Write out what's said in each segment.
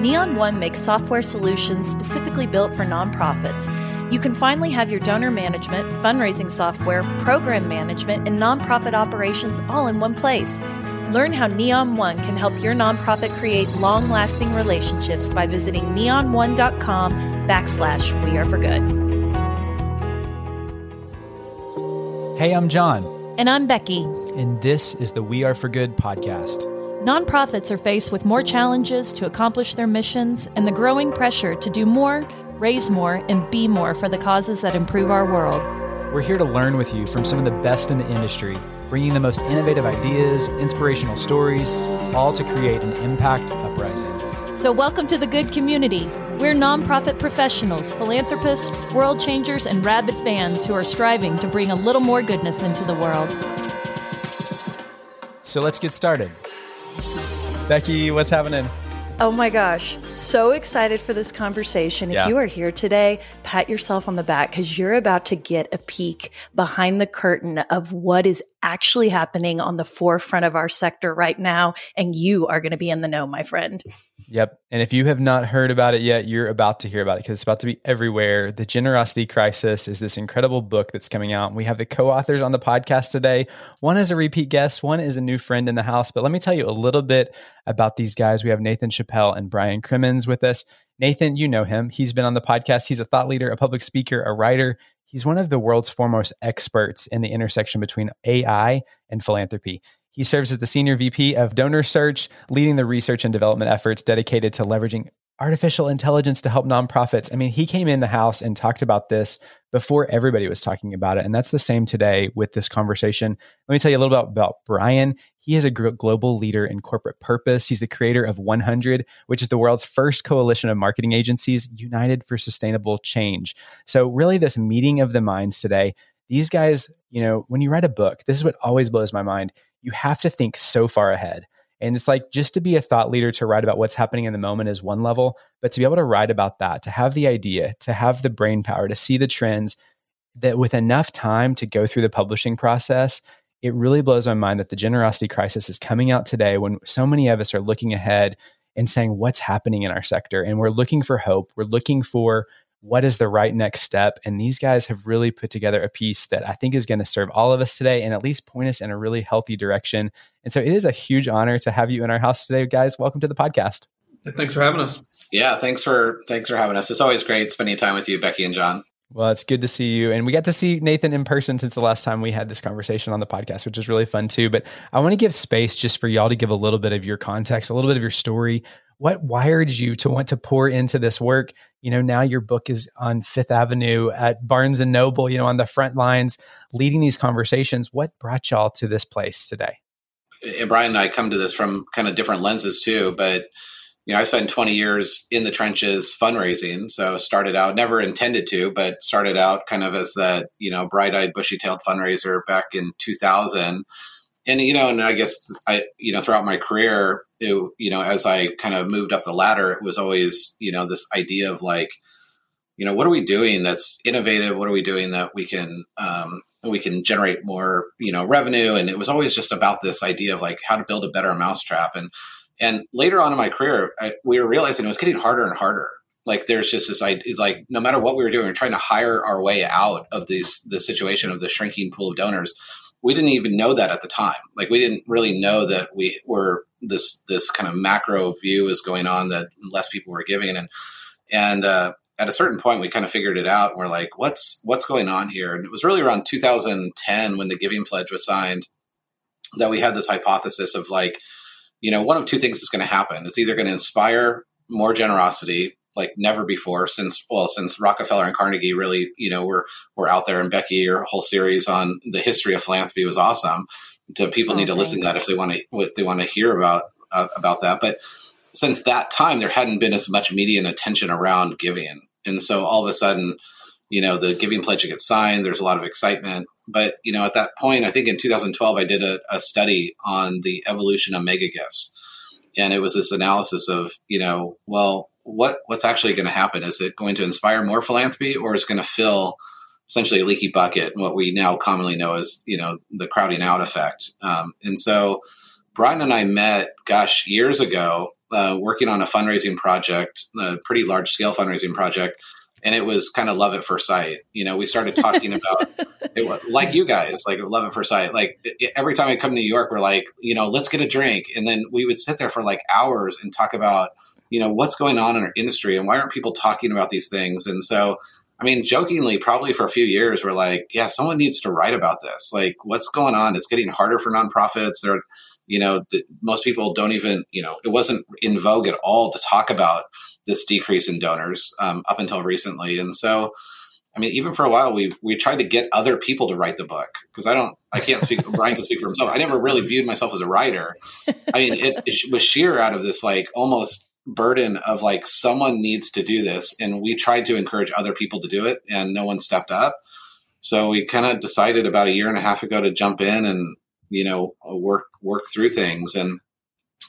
Neon One makes software solutions specifically built for nonprofits. You can finally have your donor management, fundraising software, program management, and nonprofit operations all in one place. Learn how Neon One can help your nonprofit create long-lasting relationships by visiting neonone.com/weareforgood. Hey, I'm John. And I'm Becky. And this is the We Are For Good podcast. Nonprofits are faced with more challenges to accomplish their missions and the growing pressure to do more, raise more, and be more for the causes that improve our world. We're here to learn with you from some of the best in the industry, bringing the most innovative ideas, inspirational stories, all to create an impact uprising. So welcome to the Good Community. We're nonprofit professionals, philanthropists, world changers, and rabid fans who are striving to bring a little more goodness into the world. So let's get started. Becky, what's happening? Oh my gosh, so excited for this conversation. If you are here today, pat yourself on the back because you're about to get a peek behind the curtain of what is actually happening on the forefront of our sector right now. And you are going to be in the know, my friend. Yep. And if you have not heard about it yet, you're about to hear about it because it's about to be everywhere. The Generosity Crisis is this incredible book that's coming out. And we have the co-authors on the podcast today. One is a repeat guest. One is a new friend in the house. But let me tell you a little bit about these guys. We have Nathan Chappell and Brian Crimmins with us. Nathan, you know him. He's been on the podcast. He's a thought leader, a public speaker, a writer. He's one of the world's foremost experts in the intersection between AI and philanthropy. He serves as the Senior VP of Donor Search, leading the research and development efforts dedicated to leveraging artificial intelligence to help nonprofits. I mean, he came in the house and talked about this before everybody was talking about it. And that's the same today with this conversation. Let me tell you a little bit about Brian. He is a global leader in corporate purpose. He's the creator of 100, which is the world's first coalition of marketing agencies united for sustainable change. So really this meeting of the minds today, these guys, you know, when you write a book, this is what always blows my mind. You have to think so far ahead. And it's like just to be a thought leader, to write about what's happening in the moment is one level, but to be able to write about that, to have the idea, to have the brain power, to see the trends, that with enough time to go through the publishing process, it really blows my mind that the Generosity Crisis is coming out today when so many of us are looking ahead and saying what's happening in our sector. And we're looking for hope. We're looking for what is the right next step. And these guys have really put together a piece that I think is going to serve all of us today and at least point us in a really healthy direction. And so it is a huge honor to have you in our house today, guys. Welcome to the podcast. Thanks for having us. Yeah, thanks for having us. It's always great spending time with you, Becky and John. Well, it's good to see you. And we got to see Nathan in person since the last time we had this conversation on the podcast, which is really fun too. But I want to give space just for y'all to give a little bit of your context, a little bit of your story. What wired you to want to pour into this work? You know, now your book is on Fifth Avenue at Barnes and Noble, you know, on the front lines, leading these conversations. What brought y'all to this place today? And Brian and I come to this from kind of different lenses too, but you know, I spent 20 years in the trenches fundraising. So started out, never intended to, but started out kind of as that, you know, bright-eyed, bushy-tailed fundraiser back in 2000. And, you know, and I guess I, you know, throughout my career, it, you know, as I kind of moved up the ladder, it was always, you know, this idea of like, you know, what are we doing that's innovative? What are we doing that we can generate more, you know, revenue? And it was always just about this idea of like how to build a better mousetrap. And later on in my career, we were realizing it was getting harder and harder. Like there's just this idea, like no matter what we were doing, we were trying to hire our way out of the situation of the shrinking pool of donors. We didn't even know that at the time. Like we didn't really know that we were this kind of macro view is going on that less people were giving. And at a certain point, we kind of figured it out. And we're like, what's going on here? And it was really around 2010 when the Giving Pledge was signed that we had this hypothesis of like, you know, one of two things is going to happen. It's either going to inspire more generosity like never before since Rockefeller and Carnegie really, you know, were out there, and Becky, your whole series on the history of philanthropy was awesome. So people need to listen to that if they want to hear about that. But since that time, there hadn't been as much media and attention around giving. And so all of a sudden, you know, the Giving Pledge gets signed. There's a lot of excitement. But, you know, at that point, I think in 2012, I did a study on the evolution of mega gifts. And it was this analysis of, you know, well, what's actually going to happen? Is it going to inspire more philanthropy, or is it going to fill essentially a leaky bucket? And what we now commonly know as, you know, the crowding out effect. And so Brian and I met, gosh, years ago working on a fundraising project, a pretty large scale fundraising project. And it was kind of love at first sight. You know, we started talking about it, like you guys, like love at first sight. Like every time I come to New York, we're like, you know, let's get a drink. And then we would sit there for like hours and talk about, you know, what's going on in our industry and why aren't people talking about these things? And so, I mean, jokingly, probably for a few years, we're like, yeah, someone needs to write about this. Like what's going on? It's getting harder for nonprofits. They're, you know, most people don't even, you know, it wasn't in vogue at all to talk about this decrease in donors up until recently. And so, I mean, even for a while, we tried to get other people to write the book because I can't speak, Brian can speak for himself. I never really viewed myself as a writer. I mean, it was sheer out of this like almost burden of like someone needs to do this. And we tried to encourage other people to do it and no one stepped up. So we kind of decided about 1.5 years ago to jump in and, you know, work through things. And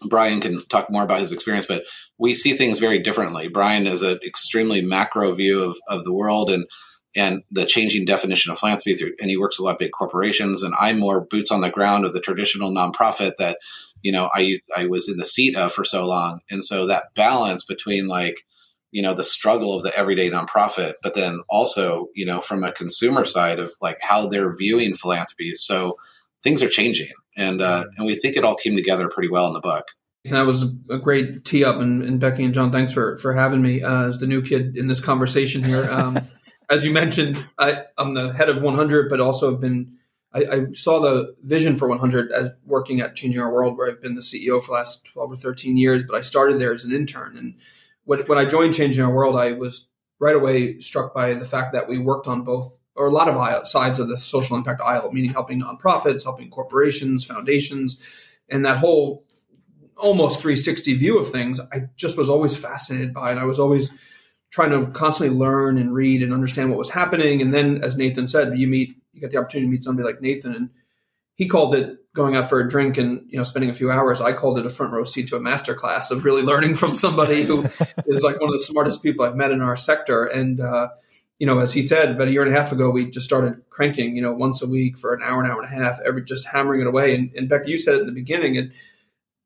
Brian can talk more about his experience, but we see things very differently. Brian has an extremely macro view of the world and the changing definition of philanthropy through, and he works with a lot of big corporations, and I'm more boots on the ground of the traditional nonprofit that, you know, I was in the seat of for so long. And so that balance between like, you know, the struggle of the everyday nonprofit, but then also, you know, from a consumer side of like how they're viewing philanthropy. So things are changing. And we think it all came together pretty well in the book. And that was a great tee up. And Becky and John, thanks for having me as the new kid in this conversation here. As you mentioned, I'm the head of 100, but also have been, I saw the vision for 100 as working at Changing Our World, where I've been the CEO for the last 12 or 13 years, but I started there as an intern. And when I joined Changing Our World, I was right away struck by the fact that we worked on both or a lot of sides of the social impact aisle, meaning helping nonprofits, helping corporations, foundations, and that whole almost 360 view of things I just was always fascinated by. And I was always trying to constantly learn and read and understand what was happening. And then, as Nathan said, you get the opportunity to meet somebody like Nathan, and he called it going out for a drink and, you know, spending a few hours. I called it a front row seat to a masterclass of really learning from somebody who is like one of the smartest people I've met in our sector. And, you know, as he said, about 1.5 years ago, we just started cranking, you know, once a week for an hour and a half, just hammering it away. And Becca, you said it in the beginning, and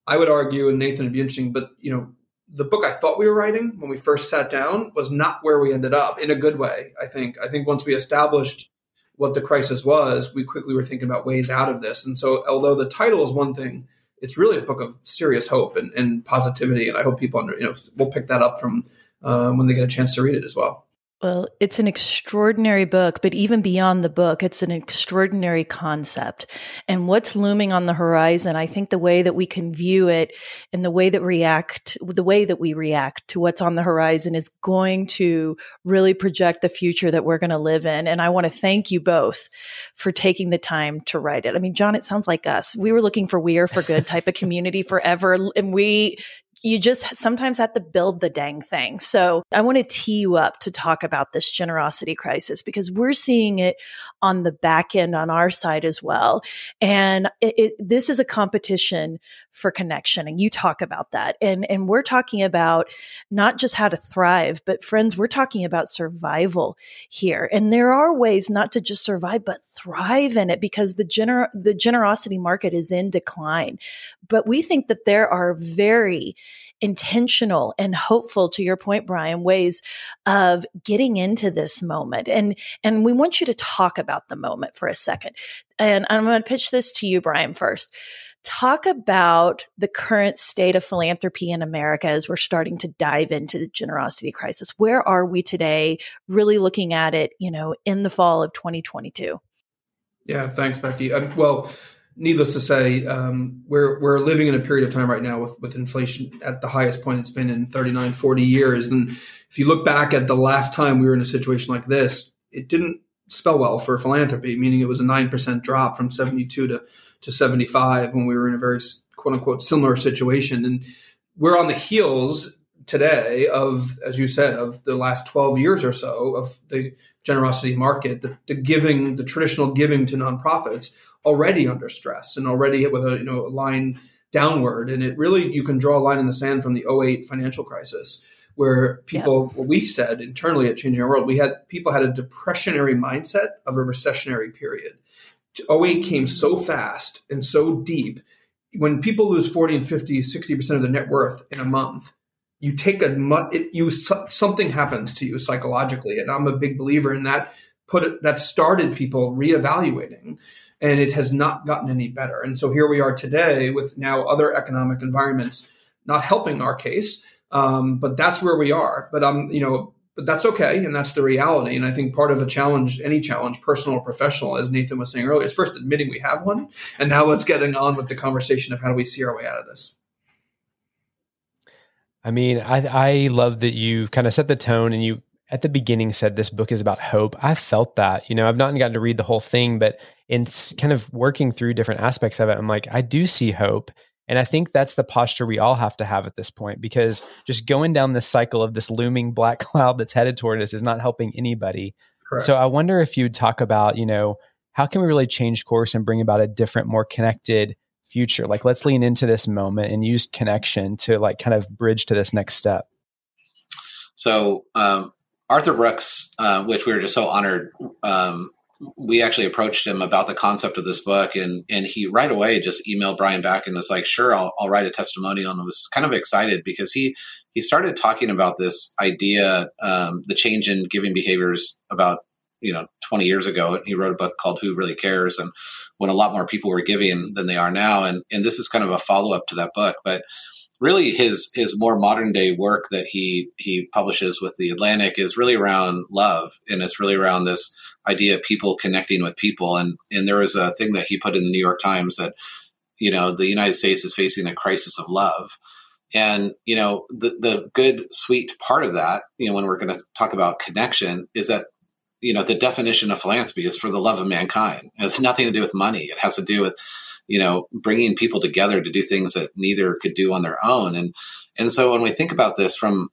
I would argue, and Nathan, it'd be interesting, but, you know, the book I thought we were writing when we first sat down was not where we ended up in a good way, I think. I think once we established what the crisis was, we quickly were thinking about ways out of this. And so although the title is one thing, it's really a book of serious hope and positivity. And I hope people, will pick that up from when they get a chance to read it as well. Well, it's an extraordinary book, but even beyond the book, it's an extraordinary concept. And what's looming on the horizon, I think the way that we can view it and the way that we react to what's on the horizon is going to really project the future that we're going to live in. And I want to thank you both for taking the time to write it. I mean, John, it sounds like us. We were looking for We Are For Good type of community forever. And you just sometimes have to build the dang thing. So I want to tee you up to talk about this generosity crisis because we're seeing it on the back end on our side as well. And this is a competition for connection. And you talk about that. And we're talking about not just how to thrive, but friends, we're talking about survival here. And there are ways not to just survive, but thrive in it because the generosity market is in decline. But we think that there are very intentional and hopeful, to your point, Brian, ways of getting into this moment. And we want you to talk about the moment for a second. And I'm going to pitch this to you, Brian, first. Talk about the current state of philanthropy in America as we're starting to dive into the generosity crisis. Where are we today, really looking at it, you know, in the fall of 2022? Yeah, thanks, Becky. Well, needless to say, we're living in a period of time right now with inflation at the highest point it's been in 39, 40 years. And if you look back at the last time we were in a situation like this, it didn't spell well for philanthropy, meaning it was a 9% drop from 72 to 75 when we were in a very, quote unquote, similar situation. And we're on the heels today of, as you said, of the last 12 years or so of the generosity market, the giving, the traditional giving to nonprofits, already under stress and already hit with a line downward. And it really, you can draw a line in the sand from the 2008 financial crisis where people, what we said internally at Changing Our World, people had a depressionary mindset of a recessionary period. 2008 came so fast and so deep. when people lose 40 and 50, 60% of their net worth in a month, you take something happens to you psychologically. And I'm a big believer in that. That started people reevaluating, and it has not gotten any better. And so here we are today with now other economic environments not helping our case, but that's where we are. But but that's okay, and that's the reality. And I think part of a challenge, any challenge, personal or professional, as Nathan was saying earlier, is first admitting we have one, and now let's get on with the conversation of how do we see our way out of this. I mean, I love that you kind of set the tone, and you at the beginning said this book is about hope. I felt that, I've not gotten to read the whole thing, but in kind of working through different aspects of it, I'm like, I do see hope. And I think that's the posture we all have to have at this point, because just going down this cycle of this looming black cloud that's headed toward us is not helping anybody. Correct. So I wonder if you'd talk about, how can we really change course and bring about a different, more connected future? Like, let's lean into this moment and use connection to kind of bridge to this next step. So, Arthur Brooks, which we were just so honored, we actually approached him about the concept of this book, and he right away just emailed Brian back and was like, sure, I'll write a testimonial, and was kind of excited because he started talking about this idea, the change in giving behaviors about 20 years ago, and he wrote a book called Who Really Cares, and when a lot more people were giving than they are now, and this is kind of a follow-up to that book, but really his more modern day work that he publishes with the Atlantic is really around love. And it's really around this idea of people connecting with people. And there was a thing that he put in the New York Times that, the United States is facing a crisis of love. And, the good, sweet part of that, when we're going to talk about connection, is that, the definition of philanthropy is for the love of mankind. And it's nothing to do with money. It has to do with, bringing people together to do things that neither could do on their own. And so when we think about this from,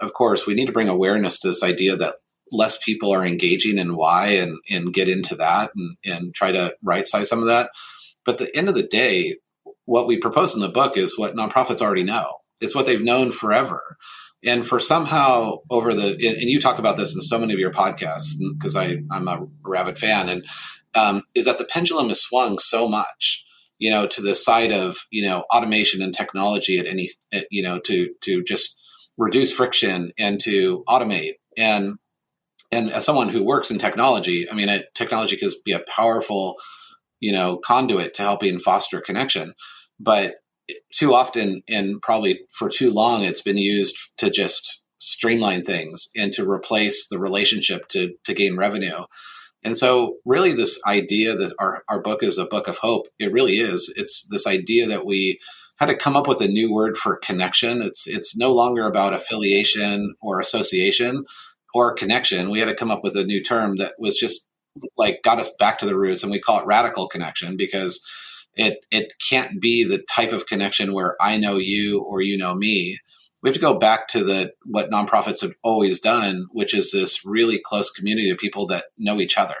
of course, we need to bring awareness to this idea that less people are engaging in why and get into that and try to right size some of that. But at the end of the day, what we propose in the book is what nonprofits already know. It's what they've known forever. And for somehow over and you talk about this in so many of your podcasts, because I'm a rabid fan, and is that the pendulum has swung so much, to the side of, automation and technology to just reduce friction and to automate. And as someone who works in technology, technology could be a powerful, conduit to helping foster connection. But too often, and probably for too long, it's been used to just streamline things and to replace the relationship to gain revenue. And so really this idea that our book is a book of hope, it really is. It's this idea that we had to come up with a new word for connection. It's no longer about affiliation or association or connection. We had to come up with a new term that was just got us back to the roots, and we call it radical connection, because it can't be the type of connection where I know you or you know me. We have to go back to what nonprofits have always done, which is this really close community of people that know each other.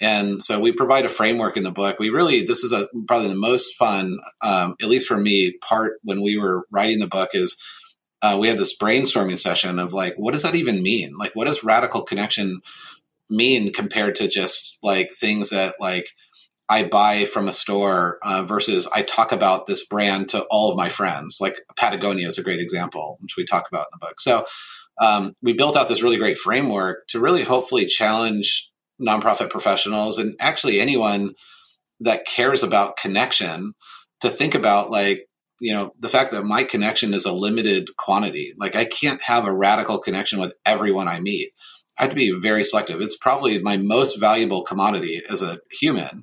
And so we provide a framework in the book. This is probably the most fun, at least for me, part when we were writing the book is we had this brainstorming session of what does that even mean? What does radical connection mean compared to just things that I buy from a store versus I talk about this brand to all of my friends. Patagonia is a great example, which we talk about in the book. So we built out this really great framework to really hopefully challenge nonprofit professionals and actually anyone that cares about connection to think about the fact that my connection is a limited quantity. I can't have a radical connection with everyone I meet. I have to be very selective. It's probably my most valuable commodity as a human.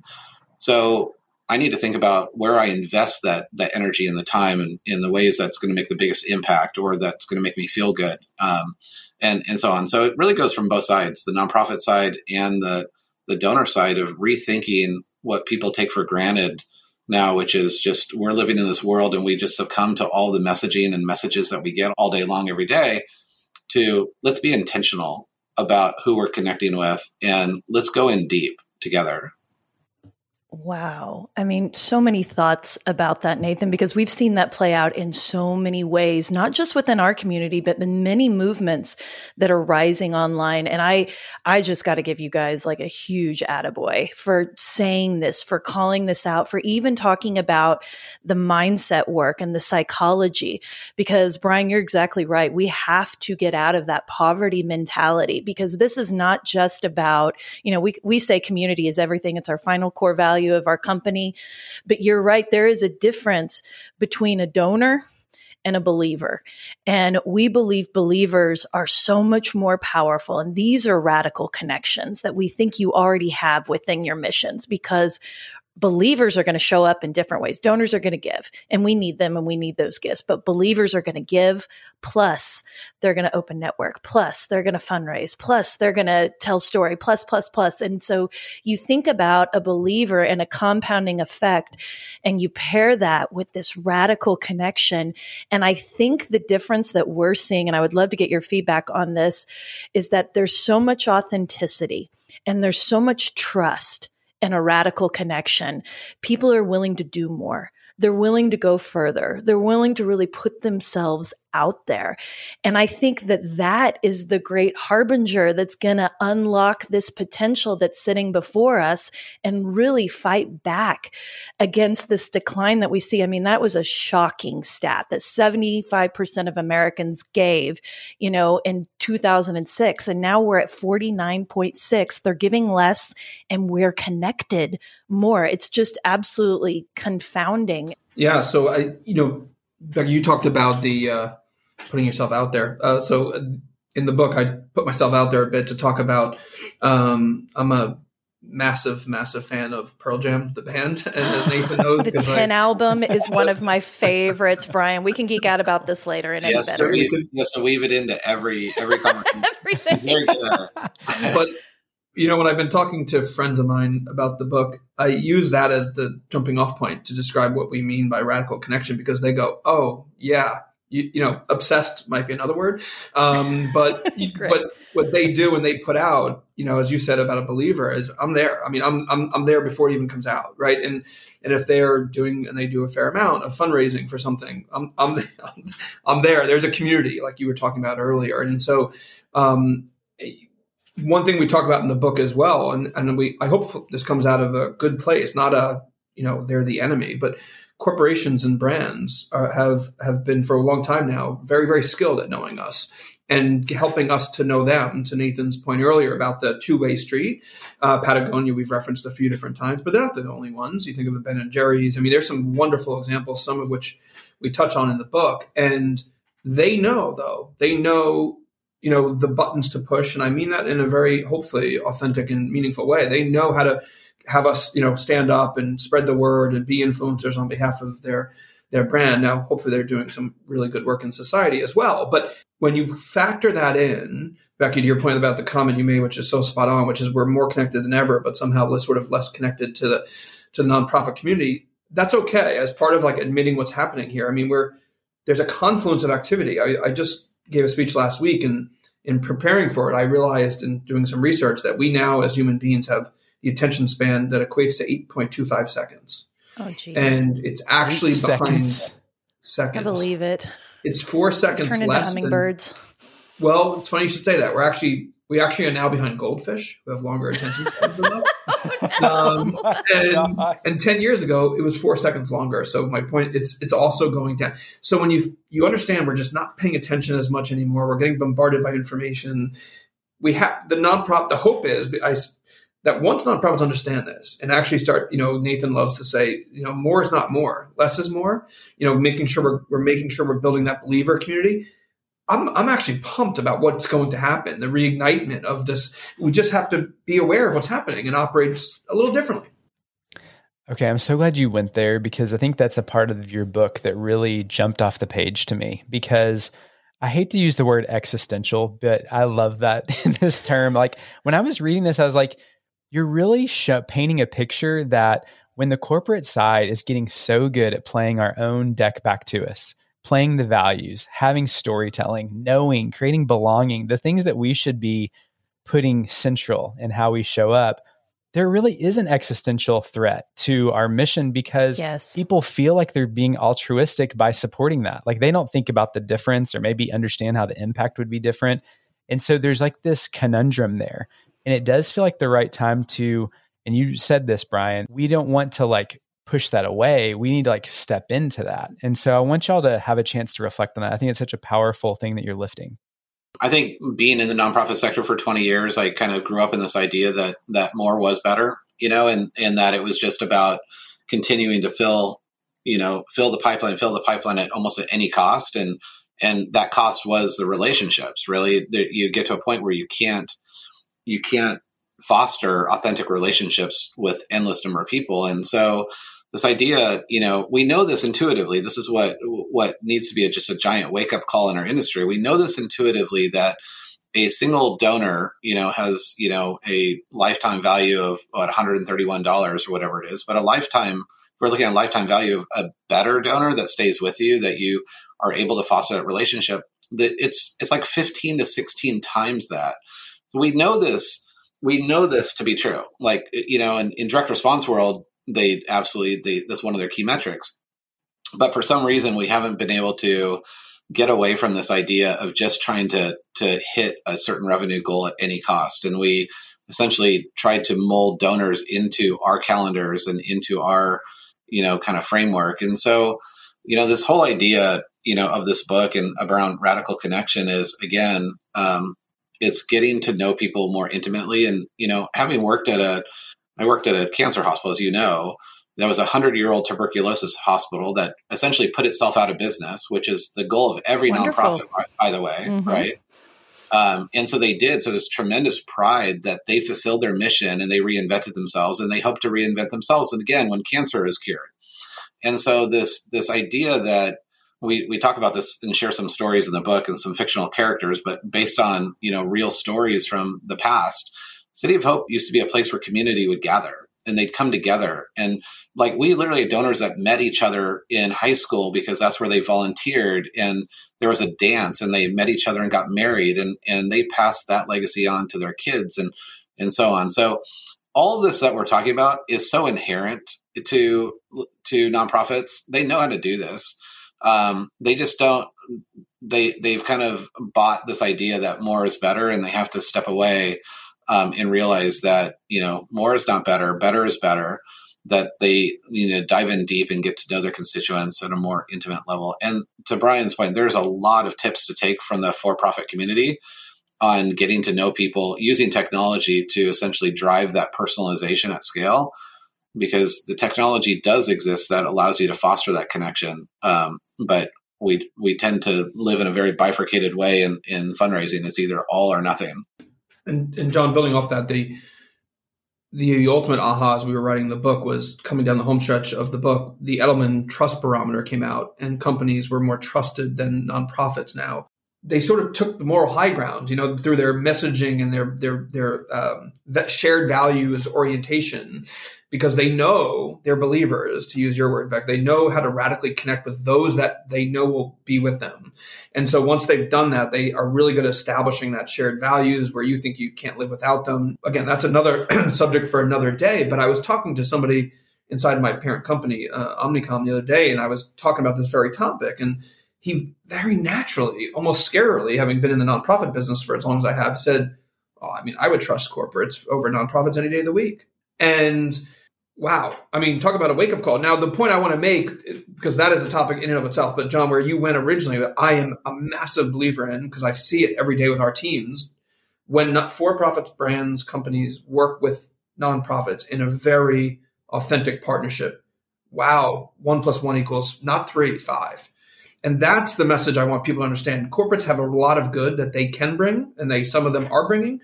So I need to think about where I invest that energy and the time and in the ways that's going to make the biggest impact or that's going to make me feel good, and so on. So it really goes from both sides, the nonprofit side and the donor side of rethinking what people take for granted now, which is just we're living in this world and we just succumb to all the messaging and messages that we get all day long, every day, to let's be intentional about who we're connecting with and let's go in deep together. Wow. I mean, so many thoughts about that, Nathan, because we've seen that play out in so many ways, not just within our community, but in many movements that are rising online. And I just got to give you guys like a huge attaboy for saying this, for calling this out, for even talking about the mindset work and the psychology, because Brian, you're exactly right. We have to get out of that poverty mentality, because this is not just about, you know, we say community is everything. It's our final core value of our company. But you're right, there is a difference between a donor and a believer. And we believe believers are so much more powerful. And these are radical connections that we think you already have within your missions, because believers are going to show up in different ways. Donors are going to give, and we need them and we need those gifts. But believers are going to give, plus they're going to open network, plus they're going to fundraise, plus they're going to tell story, plus. And so you think about a believer and a compounding effect, and you pair that with this radical connection. And I think the difference that we're seeing, and I would love to get your feedback on this, is that there's so much authenticity and there's so much trust and a radical connection. People are willing to do more. They're willing to go further. They're willing to really put themselves out there. And I think that that is the great harbinger that's going to unlock this potential that's sitting before us and really fight back against this decline that we see. I mean, that was a shocking stat that 75% of Americans gave, you know, in 2006. And now we're at 49.6. They're giving less and we're connected more. It's just absolutely confounding. Yeah. So I, you know, Becky, you talked about the putting yourself out there. So in the book, I put myself out there a bit to talk about I'm a massive fan of Pearl Jam, the band. And as Nathan knows, the 10 album is one of my favorites, Brian. We can geek out about this later in any better. So weave it into every conversation. Everything. But, you know, when I've been talking to friends of mine about the book, I use that as the jumping off point to describe what we mean by radical connection, because they go, oh, yeah, you know, obsessed might be another word. But what they do when they put out, you know, as you said about a believer, is I'm there. I mean, I'm there before it even comes out. Right. And if they're doing, and they do a fair amount of fundraising for something, I'm there. There's a community like you were talking about earlier. And so, one thing we talk about in the book as well, and I hope this comes out of a good place, not a, you know, they're the enemy, but corporations and brands have been for a long time now very, very skilled at knowing us and helping us to know them, to Nathan's point earlier about the two-way street. Patagonia, we've referenced a few different times, but they're not the only ones. You think of the Ben and Jerry's. I mean, there's some wonderful examples, some of which we touch on in the book. And they know, though. They know, you know, the buttons to push. And I mean that in a very, hopefully, authentic and meaningful way. They know how to have us, you know, stand up and spread the word and be influencers on behalf of their brand. Now, hopefully they're doing some really good work in society as well. But when you factor that in, Becky, to your point about the comment you made, which is so spot on, which is we're more connected than ever, but somehow sort of less connected to the nonprofit community, that's okay as part of like admitting what's happening here. I mean, there's a confluence of activity. I just gave a speech last week, and in preparing for it, I realized in doing some research that we now as human beings have the attention span that equates to 8.25 seconds. Oh, geez. And it's actually behind seconds. I believe it. It's 4 seconds less. Turn into hummingbirds. Well, it's funny you should say that. We actually are now behind goldfish, who have longer attention spans than us. And 10 years ago, it was 4 seconds longer. So my point, it's also going down. So when you understand we're just not paying attention as much anymore, we're getting bombarded by information. We have the hope is that once nonprofits understand this and actually start, you know, Nathan loves to say, you know, more is not more, less is more, you know, making sure we're building that believer community. I'm actually pumped about what's going to happen, the reignitement of this. We just have to be aware of what's happening and operate a little differently. Okay, I'm so glad you went there, because I think that's a part of your book that really jumped off the page to me, because I hate to use the word existential, but I love that in this term. Like when I was reading this, I was like, you're really painting a picture that when the corporate side is getting so good at playing our own deck back to us, playing the values, having storytelling, knowing, creating belonging, the things that we should be putting central in how we show up, there really is an existential threat to our mission because people feel like they're being altruistic by supporting that. Like they don't think about the difference or maybe understand how the impact would be different. And so there's like this conundrum there. And it does feel like the right time to, and you said this, Brian, we don't want to like push that away. We need to like step into that. And so I want y'all to have a chance to reflect on that. I think it's such a powerful thing that you're lifting. I think being in the nonprofit sector for 20 years, I kind of grew up in this idea that more was better, you know, and that it was just about continuing to fill the pipeline at almost at any cost. And that cost was the relationships, really. You get to a point where you can't foster authentic relationships with endless number of people. And so this idea, you know, we know this intuitively. This is what needs to be just a giant wake-up call in our industry. We know this intuitively that a single donor, you know, has, you know, a lifetime value of what, $131 or whatever it is. But a lifetime, if we're looking at a lifetime value of a better donor that stays with you, that you are able to foster that relationship, that it's like 15 to 16 times that. We know this to be true. Like, you know, in direct response world, that's one of their key metrics. But for some reason, we haven't been able to get away from this idea of just trying to hit a certain revenue goal at any cost. And we essentially tried to mold donors into our calendars and into our, you know, kind of framework. And so, you know, this whole idea, you know, of this book and around radical connection is, again, it's getting to know people more intimately. And, you know, having worked at I worked at a cancer hospital, as you know, that was a 100-year-old tuberculosis hospital that essentially put itself out of business, which is the goal of every nonprofit, by the way, right? And so they did. So there's tremendous pride that they fulfilled their mission and they reinvented themselves and they hope to reinvent themselves. And again, when cancer is cured. And so this idea that we talk about this and share some stories in the book and some fictional characters, but based on, you know, real stories from the past, City of Hope used to be a place where community would gather and they'd come together. And like, we literally had donors that met each other in high school because that's where they volunteered, and there was a dance and they met each other and got married and they passed that legacy on to their kids and so on. So all of this that we're talking about is so inherent to nonprofits. They know how to do this. They just don't, they've kind of bought this idea that more is better and they have to step away and realize that, you know, more is not better, better is better, that they need to dive in deep and get to know their constituents at a more intimate level. And to Brian's point, there's a lot of tips to take from the for-profit community on getting to know people, using technology to essentially drive that personalization at scale, because the technology does exist that allows you to foster that connection. But we tend to live in a very bifurcated way in fundraising. It's either all or nothing. And John, building off that, the ultimate aha as we were writing the book was coming down the home stretch of the book. The Edelman Trust Barometer came out, and companies were more trusted than nonprofits now. They sort of took the moral high ground, you know, through their messaging and their that shared values orientation, because they know they're believers, to use your word, Beck. They know how to radically connect with those that they know will be with them. And so once they've done that, they are really good at establishing that shared values where you think you can't live without them. Again, that's another subject for another day. But I was talking to somebody inside my parent company, Omnicom, the other day, and I was talking about this very topic. And he very naturally, almost scarily, having been in the nonprofit business for as long as I have, said, oh, I mean, I would trust corporates over nonprofits any day of the week. And wow. I mean, talk about a wake-up call. Now, the point I want to make, because that is a topic in and of itself, but John, where you went originally, I am a massive believer in, because I see it every day with our teams, when not-for-profits, brands, companies work with nonprofits in a very authentic partnership. Wow. 1 + 1 = not 3, 5. And that's the message I want people to understand. Corporates have a lot of good that they can bring, and some of them are bringing,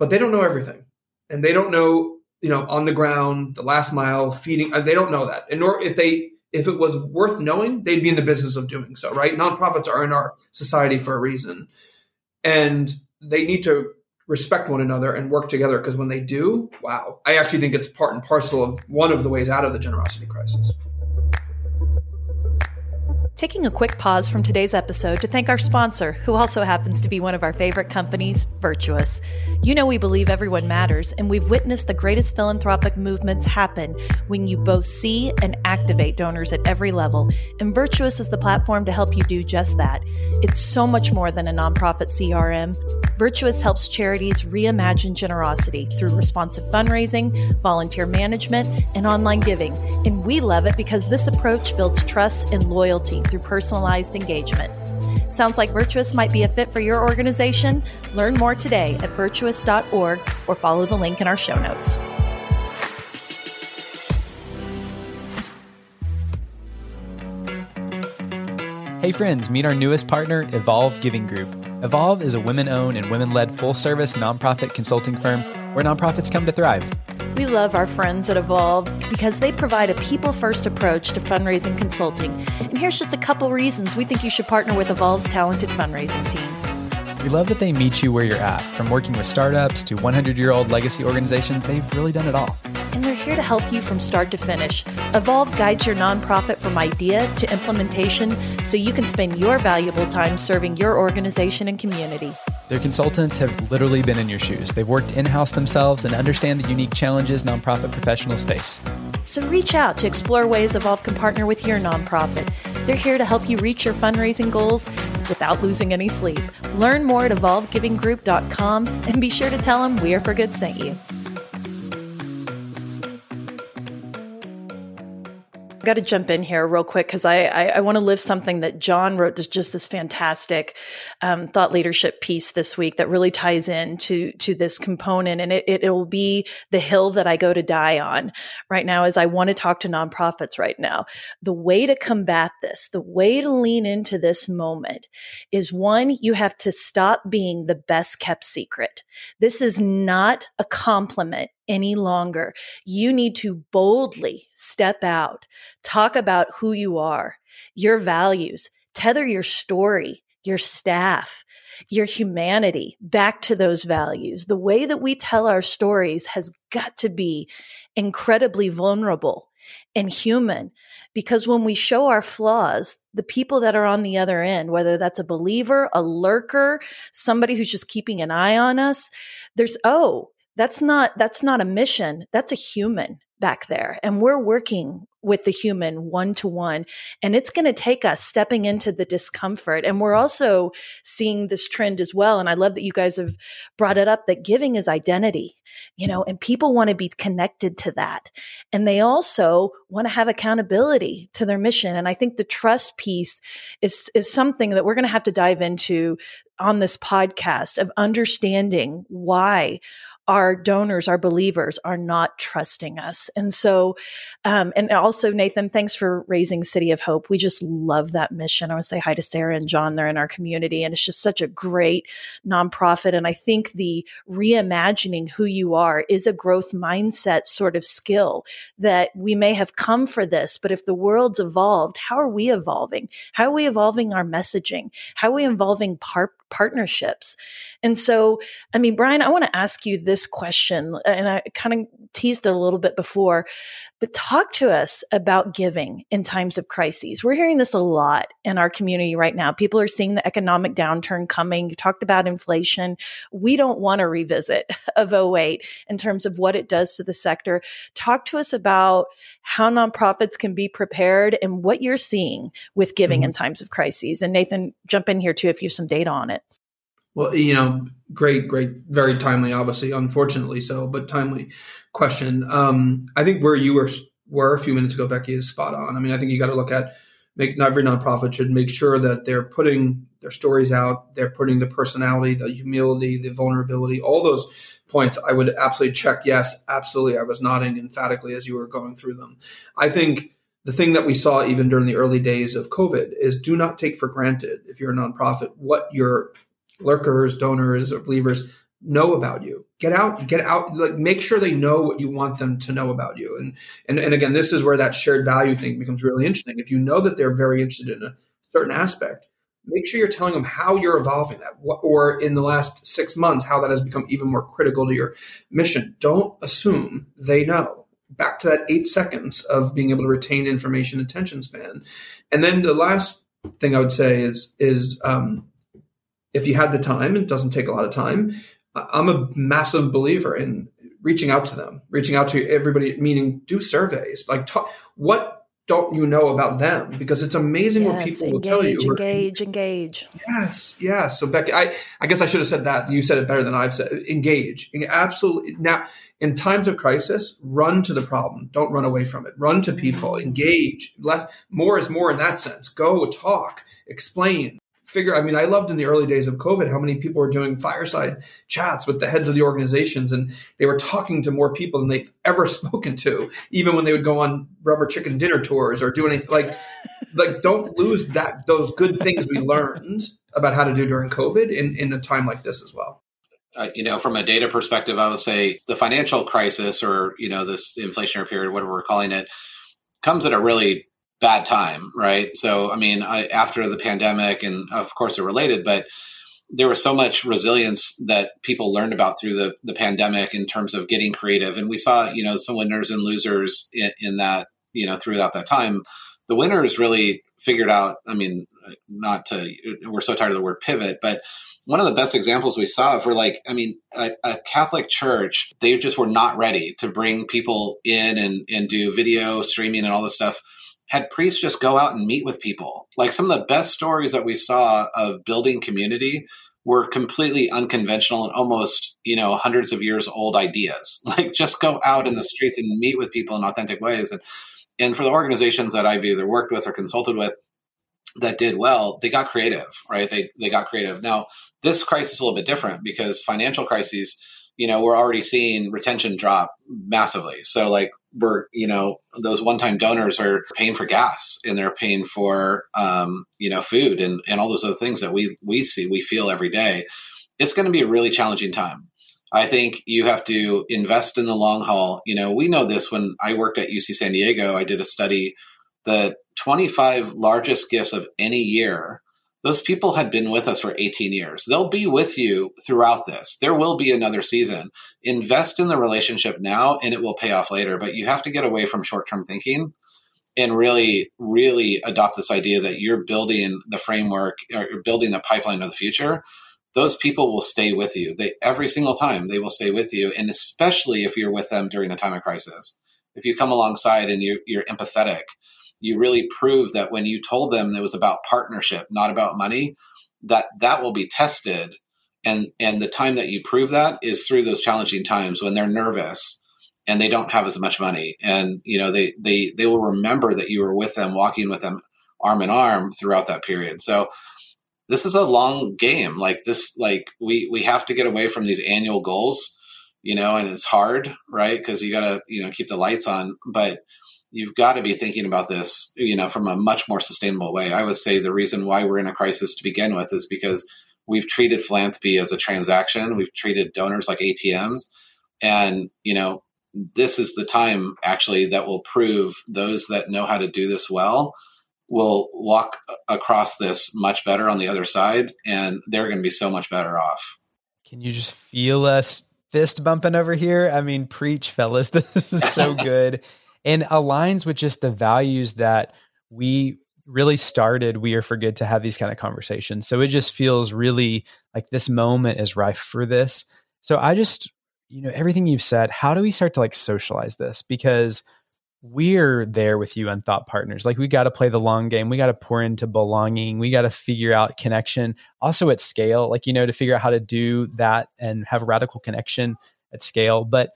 but they don't know everything. And they don't know, you know, on the ground, the last mile, feeding, they don't know that. And nor if it was worth knowing, they'd be in the business of doing so, right? Nonprofits are in our society for a reason. And they need to respect one another and work together, because when they do, wow, I actually think it's part and parcel of one of the ways out of the generosity crisis. Taking a quick pause from today's episode to thank our sponsor, who also happens to be one of our favorite companies, Virtuous. You know we believe everyone matters, and we've witnessed the greatest philanthropic movements happen when you both see and activate donors at every level, and Virtuous is the platform to help you do just that. It's so much more than a nonprofit CRM. Virtuous helps charities reimagine generosity through responsive fundraising, volunteer management, and online giving, and we love it because this approach builds trust and loyalty through personalized engagement. Sounds like Virtuous might be a fit for your organization? Learn more today at virtuous.org or follow the link in our show notes. Hey friends, meet our newest partner, Evolve Giving Group. Evolve is a women-owned and women-led full-service nonprofit consulting firm where nonprofits come to thrive. We love our friends at Evolve because they provide a people-first approach to fundraising consulting. And here's just a couple reasons we think you should partner with Evolve's talented fundraising team. We love that they meet you where you're at. From working with startups to 100-year-old legacy organizations, they've really done it all. And they're here to help you from start to finish. Evolve guides your nonprofit from idea to implementation so you can spend your valuable time serving your organization and community. Their consultants have literally been in your shoes. They've worked in-house themselves and understand the unique challenges nonprofit professionals face. So reach out to explore ways Evolve can partner with your nonprofit. They're here to help you reach your fundraising goals without losing any sleep. Learn more at evolvegivinggroup.com and be sure to tell them We Are For Good sent you. I've got to jump in here real quick because I want to live something that John wrote, just this fantastic thought leadership piece this week that really ties in to this component. And it will be the hill that I go to die on right now is I want to talk to nonprofits right now. The way to combat this, the way to lean into this moment is one, you have to stop being the best kept secret. This is not a compliment any longer. You need to boldly step out, talk about who you are, your values, tether your story, your staff, your humanity back to those values. The way that we tell our stories has got to be incredibly vulnerable and human, because when we show our flaws, the people that are on the other end, whether that's a believer, a lurker, somebody who's just keeping an eye on us, that's not a mission. That's a human back there. And we're working with the human one-to-one. And it's going to take us stepping into the discomfort. And we're also seeing this trend as well. And I love that you guys have brought it up that giving is identity, and people want to be connected to that. And they also want to have accountability to their mission. And I think the trust piece is something that we're going to have to dive into on this podcast of understanding why our donors, our believers are not trusting us. And so, and also Nathan, thanks for raising City of Hope. We just love that mission. I want to say hi to Sarah and John. They're in our community and it's just such a great nonprofit. And I think the reimagining who you are is a growth mindset sort of skill that we may have come for this, but if the world's evolved, how are we evolving? How are we evolving our messaging? How are we evolving partnerships? And so, I mean, Brian, I want to ask you this question, and I kind of teased it a little bit before, but talk to us about giving in times of crises. We're hearing this a lot in our community right now. People are seeing the economic downturn coming. You talked about inflation. We don't want to revisit of 2008 in terms of what it does to the sector. Talk to us about how nonprofits can be prepared and what you're seeing with giving in times of crises. And Nathan, jump in here too if you have some data on it. Well, great, very timely, obviously, unfortunately so, but timely question. I think where you were a few minutes ago, Becky, is spot on. I mean, I think you got to look at every nonprofit should make sure that they're putting their stories out, they're putting the personality, the humility, the vulnerability, all those points. I would absolutely check yes, absolutely. I was nodding emphatically as you were going through them. I think the thing that we saw even during the early days of COVID is do not take for granted, if you're a nonprofit, what your lurkers, donors, or believers know about you. Get out, like make sure they know what you want them to know about you. And again, this is where that shared value thing becomes really interesting. If you know that they're very interested in a certain aspect, make sure you're telling them how you're evolving that, or in the last 6 months, how that has become even more critical to your mission. Don't assume they know. Back to that 8 seconds of being able to retain information attention span. And then the last thing I would say is if you had the time, it doesn't take a lot of time. I'm a massive believer in reaching out to them, reaching out to everybody, meaning do surveys, like talk, what don't you know about them? Because it's amazing what people will tell you. Engage. Yes. Yes. So Becky, I guess I should have said that. You said it better than I've said. Engage. Absolutely. Now, in times of crisis, run to the problem. Don't run away from it. Run to people, engage. More is more in that sense. Go talk, explain. I mean, I loved in the early days of COVID how many people were doing fireside chats with the heads of the organizations, and they were talking to more people than they've ever spoken to, even when they would go on rubber chicken dinner tours or do anything like don't lose those good things we learned about how to do during COVID in a time like this as well. From a data perspective, I would say the financial crisis or, this inflationary period, whatever we're calling it, comes at a really bad time, right? So, I mean, after the pandemic, and of course they're related, but there was so much resilience that people learned about through the pandemic in terms of getting creative. And we saw, some winners and losers in that, throughout that time. The winners really figured out, I mean, we're so tired of the word pivot, but one of the best examples we saw of a Catholic church, they just were not ready to bring people in and do video streaming and all this stuff. Had priests just go out and meet with people. Like some of the best stories that we saw of building community were completely unconventional and almost, hundreds of years old ideas. Like just go out in the streets and meet with people in authentic ways. And for the organizations that I've either worked with or consulted with that did well, they got creative, right? They got creative. Now, this crisis is a little bit different because financial crises, we're already seeing retention drop massively. So like we're, those one-time donors are paying for gas and they're paying for, food and all those other things that we feel every day. It's going to be a really challenging time. I think you have to invest in the long haul. We know this. When I worked at UC San Diego, I did a study, the 25 largest gifts of any year. Those people had been with us for 18 years. They'll be with you throughout this. There will be another season. Invest in the relationship now and it will pay off later. But you have to get away from short-term thinking and really, really adopt this idea that you're building the framework or you're building the pipeline of the future. Those people will stay with you. Every single time they will stay with you. And especially if you're with them during a time of crisis. If you come alongside and you're empathetic, you really prove that when you told them it was about partnership, not about money, that will be tested. And the time that you prove that is through those challenging times when they're nervous and they don't have as much money. And, they will remember that you were with them, walking with them arm in arm throughout that period. So this is a long game. We have to get away from these annual goals, and it's hard, right? Because you got to, keep the lights on, but you've got to be thinking about this, from a much more sustainable way. I would say the reason why we're in a crisis to begin with is because we've treated philanthropy as a transaction. We've treated donors like ATMs. And, this is the time actually that will prove those that know how to do this well will walk across this much better on the other side. And they're going to be so much better off. Can you just feel us fist bumping over here? I mean, preach, fellas. This is so good. And aligns with just the values that we really started We Are For Good to have these kind of conversations. So it just feels really like this moment is rife for this. So I just, everything you've said, how do we start to socialize this? Because we're there with you on Thought Partners. We got to play the long game. We got to pour into belonging. We got to figure out connection also at scale, to figure out how to do that and have radical connection at scale. But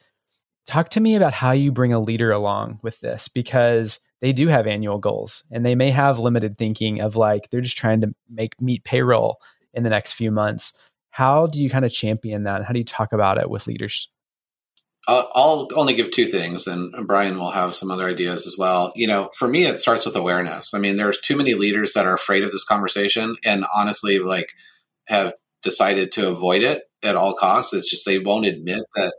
talk to me about how you bring a leader along with this, because they do have annual goals and they may have limited thinking of they're just trying to meet payroll in the next few months. How do you kind of champion that? And how do you talk about it with leaders? I'll only give two things, and Brian will have some other ideas as well. For me, it starts with awareness. I mean, there's too many leaders that are afraid of this conversation and honestly, have decided to avoid it at all costs. It's just, they won't admit that.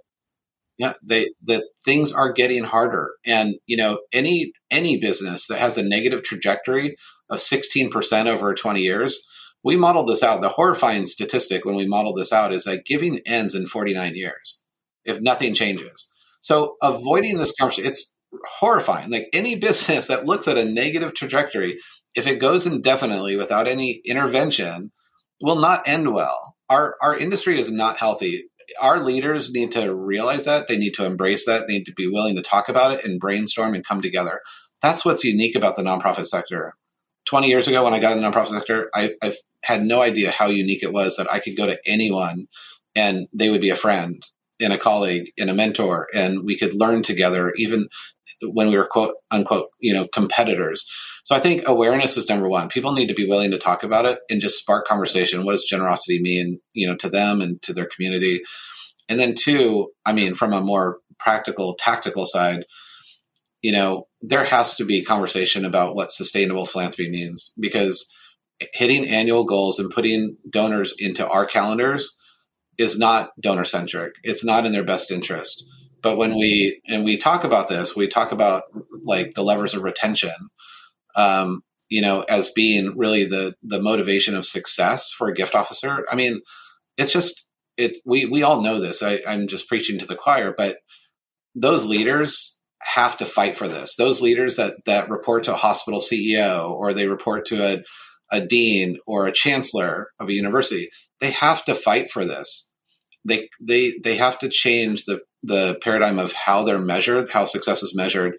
Yeah, the things are getting harder. And, any business that has a negative trajectory of 16% over 20 years, we modeled this out. The horrifying statistic when we modeled this out is that giving ends in 49 years if nothing changes. So avoiding this conversation, it's horrifying. Any business that looks at a negative trajectory if it goes indefinitely without any intervention, will not end well. Our industry is not healthy. Our leaders need to realize that. They need to embrace that. They need to be willing to talk about it and brainstorm and come together. That's what's unique about the nonprofit sector. 20 years ago when I got in the nonprofit sector, I had no idea how unique it was that I could go to anyone and they would be a friend and a colleague and a mentor, and we could learn together even when we were quote unquote, competitors. So I think awareness is number one. People need to be willing to talk about it and just spark conversation. What does generosity mean, to them and to their community? And then two, from a more practical, tactical side, there has to be conversation about what sustainable philanthropy means, because hitting annual goals and putting donors into our calendars is not donor-centric. It's not in their best interest. But when we talk about this, we talk about like the levers of retention, as being really the motivation of success for a gift officer. We all know this. I'm just preaching to the choir, but those leaders have to fight for this. Those leaders that report to a hospital CEO, or they report to a dean or a chancellor of a university, they have to fight for this. They have to change the paradigm of how they're measured, how success is measured,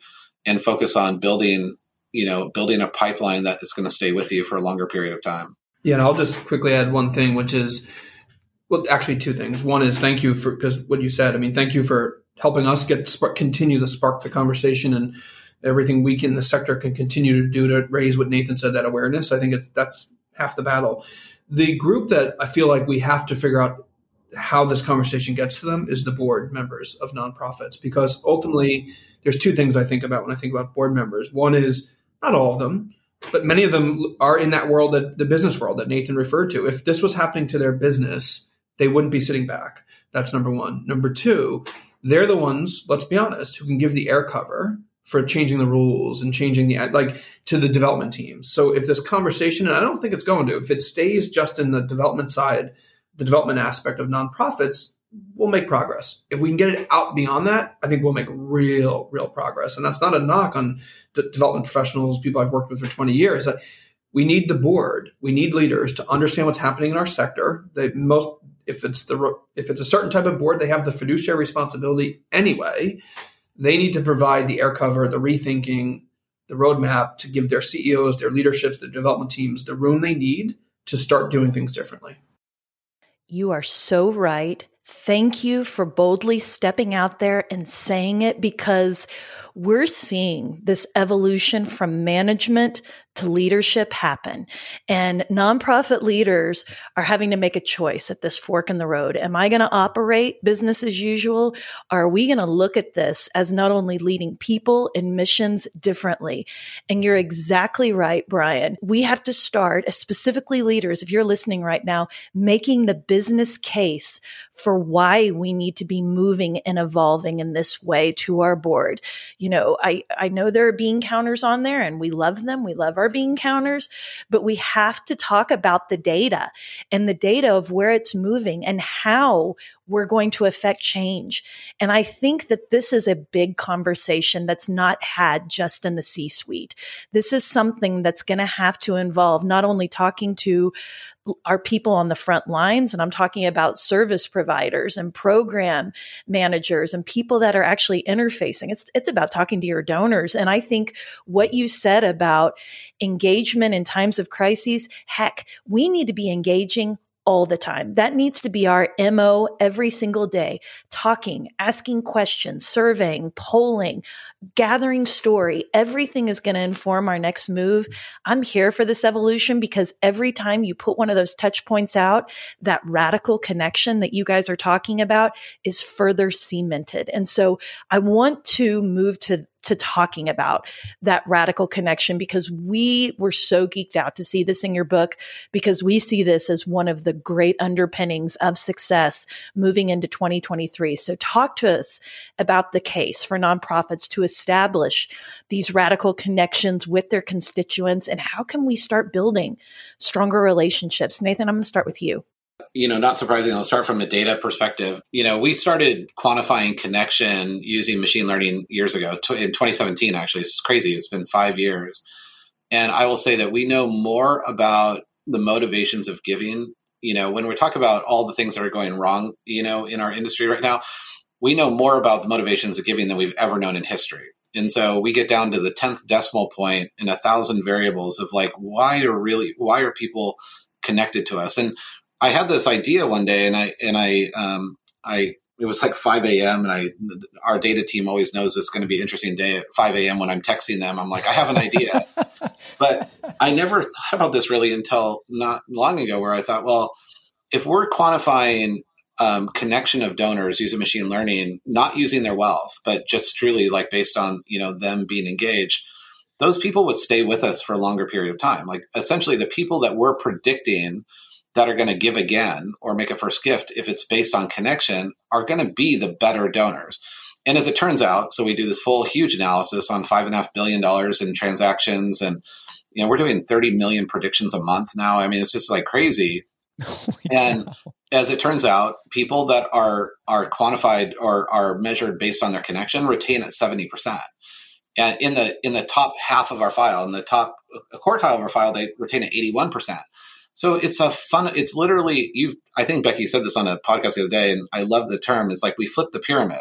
and focus on building a pipeline that is going to stay with you for a longer period of time. Yeah. And I'll just quickly add one thing, which is, well, actually two things. One is thank you for, because what you said, thank you for helping us continue to spark the conversation, and everything we in the sector can continue to do to raise what Nathan said, that awareness. I think that's half the battle. The group that I feel like we have to figure out how this conversation gets to them is the board members of nonprofits, because ultimately there's two things I think about when I think about board members. One is not all of them, but many of them are in that world, that the business world that Nathan referred to. If this was happening to their business, they wouldn't be sitting back. That's number one. Number two, they're the ones, let's be honest, who can give the air cover for changing the rules and changing the, to the development teams. So if this conversation, and I don't think it's going to, if it stays just in the development side, the development aspect of nonprofits, we'll make progress. If we can get it out beyond that, I think we'll make real, real progress. And that's not a knock on the development professionals, people I've worked with for 20 years. We need the board. We need leaders to understand what's happening in our sector. If it's a certain type of board, they have the fiduciary responsibility anyway. They need to provide the air cover, the rethinking, the roadmap to give their CEOs, their leaderships, their development teams the room they need to start doing things differently. You are so right. Thank you for boldly stepping out there and saying it, because we're seeing this evolution from management to leadership happen. And nonprofit leaders are having to make a choice at this fork in the road. Am I going to operate business as usual? Are we going to look at this as not only leading people and missions differently? And you're exactly right, Brian. We have to start, specifically leaders, if you're listening right now, making the business case for why we need to be moving and evolving in this way to our board. I know there are bean counters on there, and we love them. We love our bean counters, but we have to talk about the data and the data of where it's moving and how we're going to affect change. And I think that this is a big conversation that's not had just in the C-suite. This is something that's going to have to involve not only talking to our people on the front lines, and I'm talking about service providers and program managers and people that are actually interfacing. It's about talking to your donors. And I think what you said about engagement in times of crises, heck, we need to be engaging all the time. That needs to be our MO every single day. Talking, asking questions, surveying, polling, gathering story. Everything is going to inform our next move. I'm here for this evolution, because every time you put one of those touch points out, that radical connection that you guys are talking about is further cemented. And so I want to move to talking about that radical connection, because we were so geeked out to see this in your book, because we see this as one of the great underpinnings of success moving into 2023. So talk to us about the case for nonprofits to establish these radical connections with their constituents, and how can we start building stronger relationships? Nathan, I'm going to start with you. Not surprisingly, I'll start from a data perspective. We started quantifying connection using machine learning years ago in 2017, actually. It's crazy. It's been 5 years. And I will say that we know more about the motivations of giving. You know, when we talk about all the things that are going wrong, you know, in our industry right now, we know more about the motivations of giving than we've ever known in history. And so we get down to the 10th decimal point and 1,000 variables of like, why are people connected to us? And I had this idea one day, and I it was like 5 a.m. and our data team always knows it's going to be an interesting day at 5 a.m. when I'm texting them. I'm like, I have an idea, but I never thought about this really until not long ago, where I thought, well, if we're quantifying connection of donors using machine learning, not using their wealth, but just truly like based on, you know, them being engaged, those people would stay with us for a longer period of time. Like essentially the people that we're predicting that are going to give again or make a first gift, if it's based on connection, are going to be the better donors. And as it turns out, so we do this full huge analysis on $5.5 billion in transactions, and you know we're doing 30 million predictions a month now. I mean, it's just like crazy. And as it turns out, people that are quantified or are measured based on their connection retain at 70%. And in the top half of our file, in the top quartile of our file, they retain at 81%. So it's a fun, it's literally, I think Becky said this on a podcast the other day, and I love the term. It's like we flip the pyramid,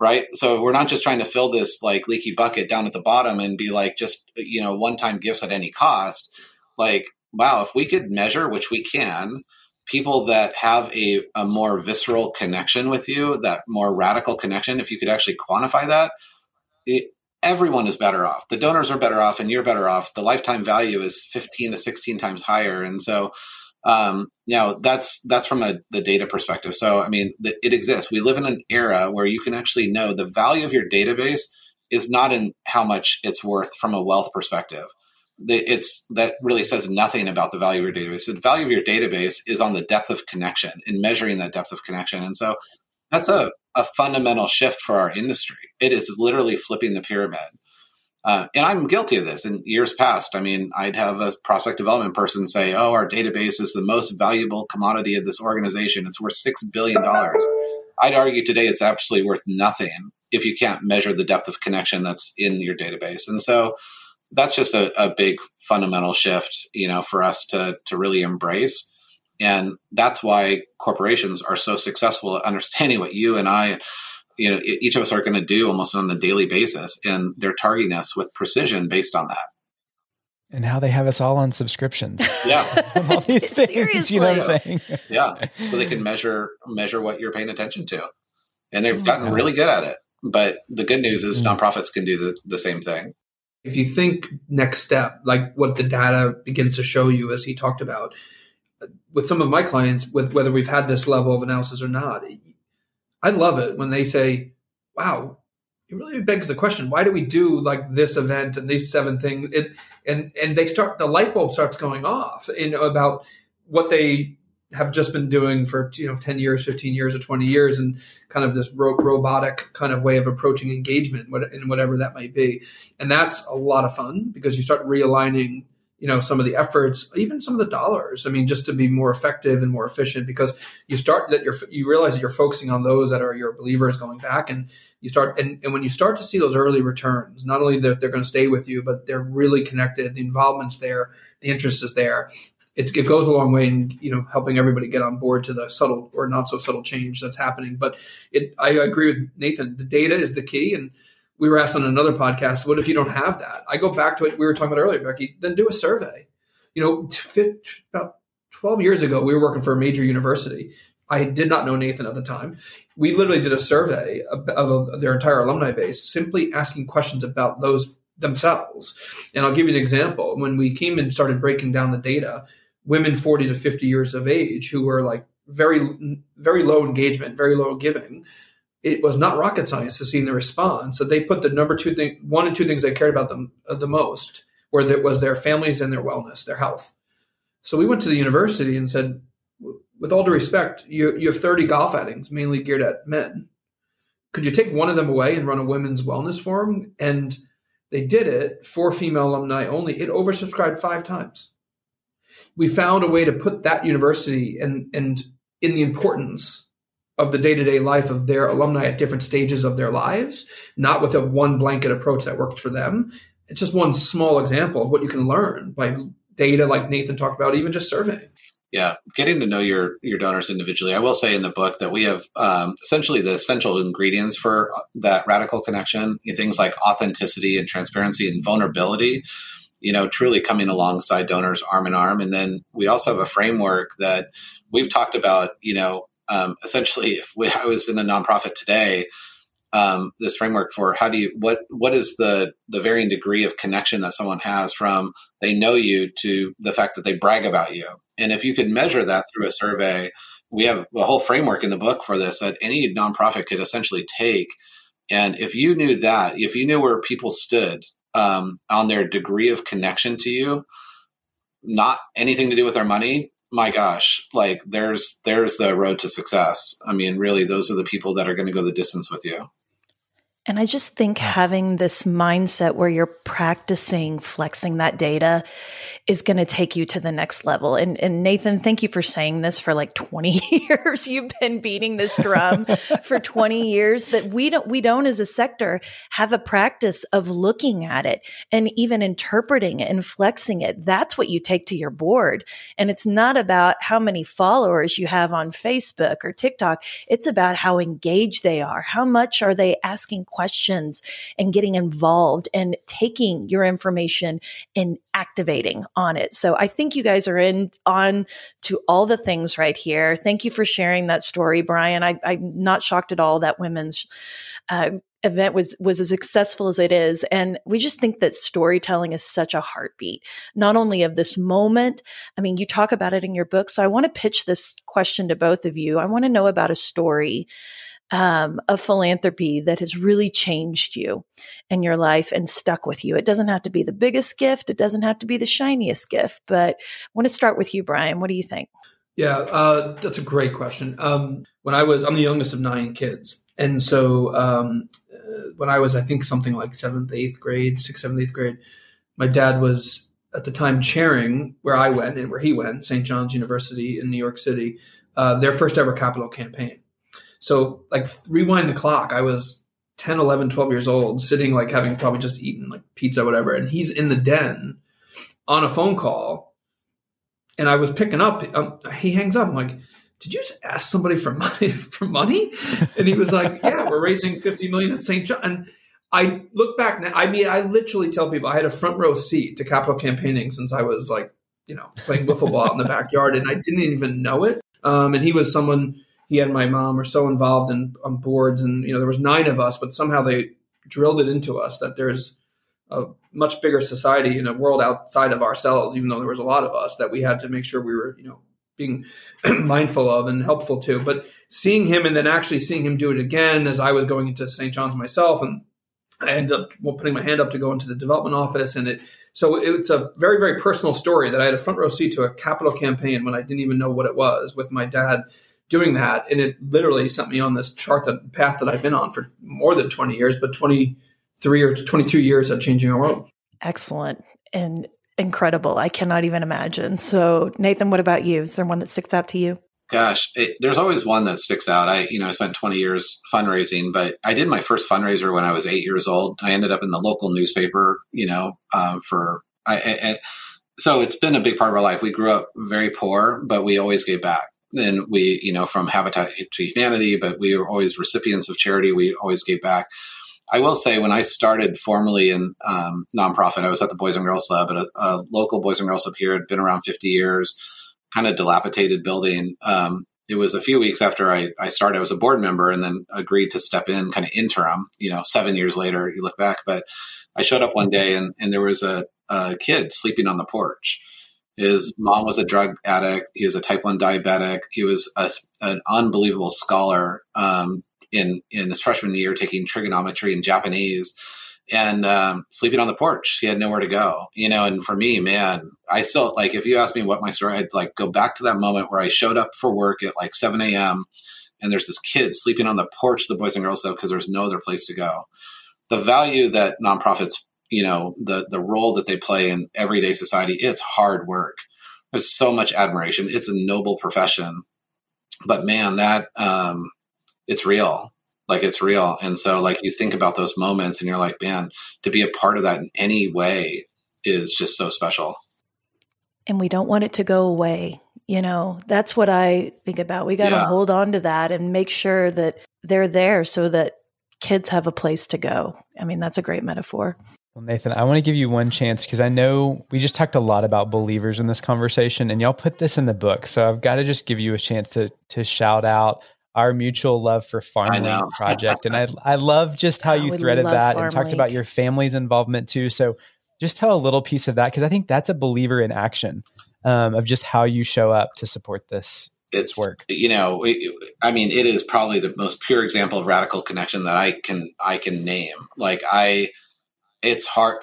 right? So we're not just trying to fill this like leaky bucket down at the bottom and be like, just, you know, one-time gifts at any cost. Like, wow, if we could measure, which we can, people that have a more visceral connection with you, that more radical connection, if you could actually quantify that, everyone is better off. The donors are better off and you're better off. The lifetime value is 15 to 16 times higher. And so, you know, that's from the data perspective. So, I mean, it exists. We live in an era where you can actually know the value of your database is not in how much it's worth from a wealth perspective. That really says nothing about the value of your database. The value of your database is on the depth of connection and measuring that depth of connection. And so that's a fundamental shift for our industry. It is literally flipping the pyramid. And I'm guilty of this in years past. I mean, I'd have a prospect development person say, oh, our database is the most valuable commodity of this organization. It's worth $6 billion. I'd argue today it's absolutely worth nothing if you can't measure the depth of connection that's in your database. And so that's just a big fundamental shift, you know, for us to really embrace. And that's why corporations are so successful at understanding what you and I, you know, each of us are going to do almost on a daily basis. And they're targeting us with precision based on that. And how they have us all on subscriptions. Yeah. All these things, seriously. You know what I'm saying? Yeah. So they can measure what you're paying attention to. And they've gotten really good at it. But the good news is nonprofits can do the same thing. If you think next step, like what the data begins to show you, as he talked about, with some of my clients, with whether we've had this level of analysis or not, I love it when they say, wow, it really begs the question, why do we do like this event and these seven things? And they start, the light bulb starts going off about what they have just been doing for, you know, 10 years, 15 years or 20 years, and kind of this robotic kind of way of approaching engagement and whatever that might be. And that's a lot of fun because you start realigning, you know, some of the efforts, even some of the dollars, I mean, just to be more effective and more efficient, because you realize that you're focusing on those that are your believers going back, and you start, and when you start to see those early returns, not only that they're going to stay with you, but they're really connected, the involvement's there, the interest is there. It goes a long way in, you know, helping everybody get on board to the subtle or not so subtle change that's happening. But I agree with Nathan, the data is the key. And we were asked on another podcast, what if you don't have that? I go back to what we were talking about earlier, Becky, then do a survey. You know, about 12 years ago, we were working for a major university. I did not know Nathan at the time. We literally did a survey of their entire alumni base, simply asking questions about those themselves. And I'll give you an example. When we came and started breaking down the data, women 40 to 50 years of age who were like very, very low engagement, very low giving, it was not rocket science to see the response. So they put the one and two things they cared about them the most, where that was their families and their wellness, their health. So we went to the university and said, with all due respect, you have 30 golf outings mainly geared at men. Could you take one of them away and run a women's wellness forum? And they did it for female alumni only. It oversubscribed 5 times. We found a way to put that university and in the importance of the day-to-day life of their alumni at different stages of their lives, not with a one blanket approach that worked for them. it's just one small example of what you can learn by data like Nathan talked about, even just surveying. Yeah, getting to know your donors individually. I will say in the book that we have essentially the essential ingredients for that radical connection, things like authenticity and transparency and vulnerability, you know, truly coming alongside donors arm in arm. And then we also have a framework that we've talked about, you know, essentially I was in a nonprofit today, this framework for how do you, what is the varying degree of connection that someone has from they know you to the fact that they brag about you. And if you could measure that through a survey, we have a whole framework in the book for this that any nonprofit could essentially take. And if you knew that, if you knew where people stood on their degree of connection to you, not anything to do with their money, my gosh, like there's the road to success. I mean, really, those are the people that are going to go the distance with you. And I just think having this mindset where you're practicing flexing that data is going to take you to the next level. And Nathan, thank you for saying this for like 20 years. You've been beating this drum for 20 years that we don't as a sector have a practice of looking at it and even interpreting it and flexing it. That's what you take to your board. And it's not about how many followers you have on Facebook or TikTok. It's about how engaged they are. How much are they asking questions and getting involved and taking your information and activating on it. So I think you guys are on to all the things right here. Thank you for sharing that story, Brian. I'm not shocked at all that women's event was as successful as it is. And we just think that storytelling is such a heartbeat, not only of this moment. I mean, you talk about it in your book. So I want to pitch this question to both of you. I want to know about a story of philanthropy that has really changed you and your life and stuck with you. It doesn't have to be the biggest gift. It doesn't have to be the shiniest gift, but I want to start with you, Brian. What do you think? Yeah, that's a great question. I'm the youngest of 9 kids. And so when I was, I think something like 6th, 7th, 8th grade, my dad was at the time chairing where I went and where he went, St. John's University in New York City, their first ever capital campaign. So like rewind the clock, I was 10, 11, 12 years old, sitting like having probably just eaten like pizza, whatever. And he's in the den on a phone call and I was picking up, he hangs up. I'm like, did you just ask somebody for money? And he was like, yeah, we're raising $50 million at St. John. And I look back now, I mean, I literally tell people I had a front row seat to capital campaigning since I was like, you know, playing wiffle ball in the backyard and I didn't even know it. And he was someone... He and my mom were so involved on boards and, you know, there was 9 of us, but somehow they drilled it into us that there's a much bigger society in a world outside of ourselves, even though there was a lot of us that we had to make sure we were, you know, being mindful of and helpful to. But seeing him and then actually seeing him do it again as I was going into St. John's myself, and I ended up putting my hand up to go into the development office. And it's a very, very personal story that I had a front row seat to a capital campaign when I didn't even know what it was with my dad doing that. And it literally sent me on this path that I've been on for more than 20 years, but 23 or 22 years at Changing Our World. Excellent. And incredible. I cannot even imagine. So Nathan, what about you? Is there one that sticks out to you? Gosh, there's always one that sticks out. I spent 20 years fundraising, but I did my first fundraiser when I was 8 years old. I ended up in the local newspaper, you know, so it's been a big part of our life. We grew up very poor, but we always gave back. And we, you know, from Habitat for Humanity, but we were always recipients of charity. We always gave back. I will say when I started formally in nonprofit, I was at the Boys and Girls Club, at a local Boys and Girls Club here. It had been around 50 years, kind of dilapidated building. It was a few weeks after I started. I was a board member and then agreed to step in kind of interim, you know, 7 years later, you look back. But I showed up one day and there was a kid sleeping on the porch. His mom was a drug addict. He was a type 1 diabetic. He was an unbelievable scholar in his freshman year, taking trigonometry and Japanese and sleeping on the porch. He had nowhere to go, you know, and for me, man, I still like, if you ask me what my story, I'd like go back to that moment where I showed up for work at like 7 a.m. and there's this kid sleeping on the porch of the Boys and Girls Club because there's no other place to go. The value that nonprofits, you know, the role that they play in everyday society, it's hard work. There's so much admiration. It's a noble profession, but man, that it's real. Like, it's real. And so, like, you think about those moments and you're like, man, to be a part of that in any way is just so special. And we don't want it to go away. You know, that's what I think about. We got to hold on to that and make sure that they're there so that kids have a place to go. I mean, that's a great metaphor. Well, Nathan, I want to give you one chance because I know we just talked a lot about believers in this conversation and y'all put this in the book. So I've got to just give you a chance to shout out our mutual love for FarmLink Project. And I love just how you threaded that and talked about your family's involvement too. So just tell a little piece of that, because I think that's a believer in action, of just how you show up to support this work. You know, it is probably the most pure example of radical connection that I can name. Like, it's hard.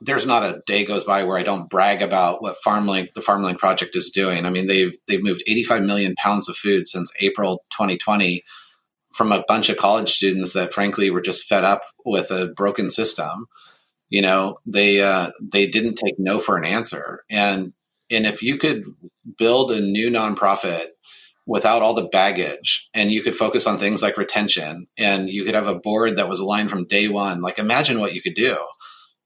There's not a day goes by where I don't brag about what FarmLink, the FarmLink Project is doing. I mean, they've moved 85 million pounds of food since April 2020 from a bunch of college students that, frankly, were just fed up with a broken system. You know, they didn't take no for an answer. And if you could build a new nonprofit without all the baggage, and you could focus on things like retention, and you could have a board that was aligned from day one, like, imagine what you could do.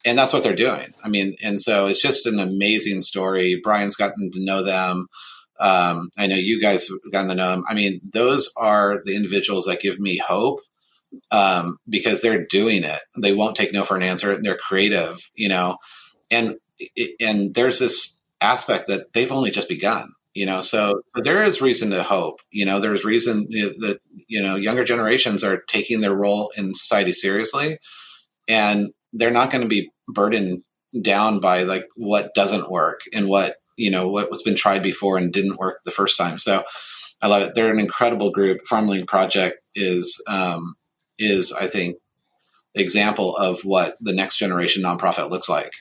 And that's what they're doing. I mean, and so it's just an amazing story. Brian's gotten to know them. I know you guys have gotten to know them. I mean, those are the individuals that give me hope, because they're doing it. They won't take no for an answer. They're creative, you know, and there's this aspect that they've only just begun, you know, so there is reason to hope. You know, there's reason that, you know, younger generations are taking their role in society seriously, and they're not going to be burdened down by, like, what doesn't work and what, you know, what's been tried before and didn't work the first time. So I love it. They're an incredible group. FarmLink Project is I think example of what the next generation nonprofit looks like.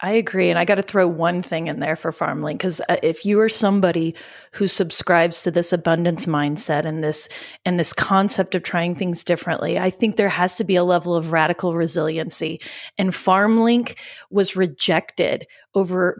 I agree. And I got to throw one thing in there for FarmLink, because if you are somebody who subscribes to this abundance mindset and this concept of trying things differently, I think there has to be a level of radical resiliency. And FarmLink was rejected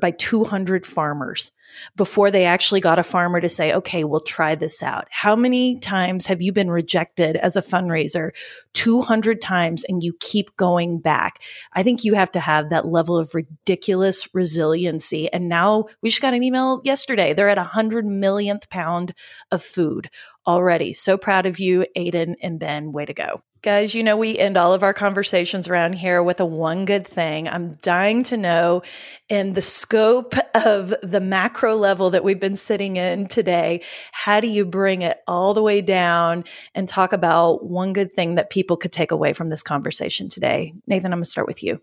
by 200 farmers before they actually got a farmer to say, okay, we'll try this out. How many times have you been rejected as a fundraiser? 200 times, and you keep going back. I think you have to have that level of ridiculous resiliency. And now we just got an email yesterday. They're at 100 millionth pound of food already. So proud of you, Aiden and Ben. Way to go. Guys, you know, we end all of our conversations around here with a one good thing. I'm dying to know, in the scope of the macro level that we've been sitting in today, how do you bring it all the way down and talk about one good thing that people could take away from this conversation today? Nathan, I'm going to start with you.